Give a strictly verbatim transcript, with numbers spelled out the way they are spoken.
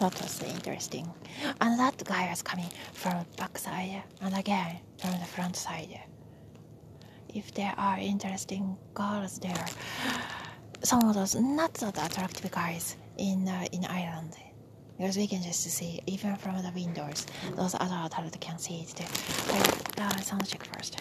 That was interesting. And that guy was coming from back side and again from the front side. If there are interesting girls there, some of those not so attractive guys in uh, in Ireland, because we can just see even from the windows, those other adults can see it. But uh, sound check first.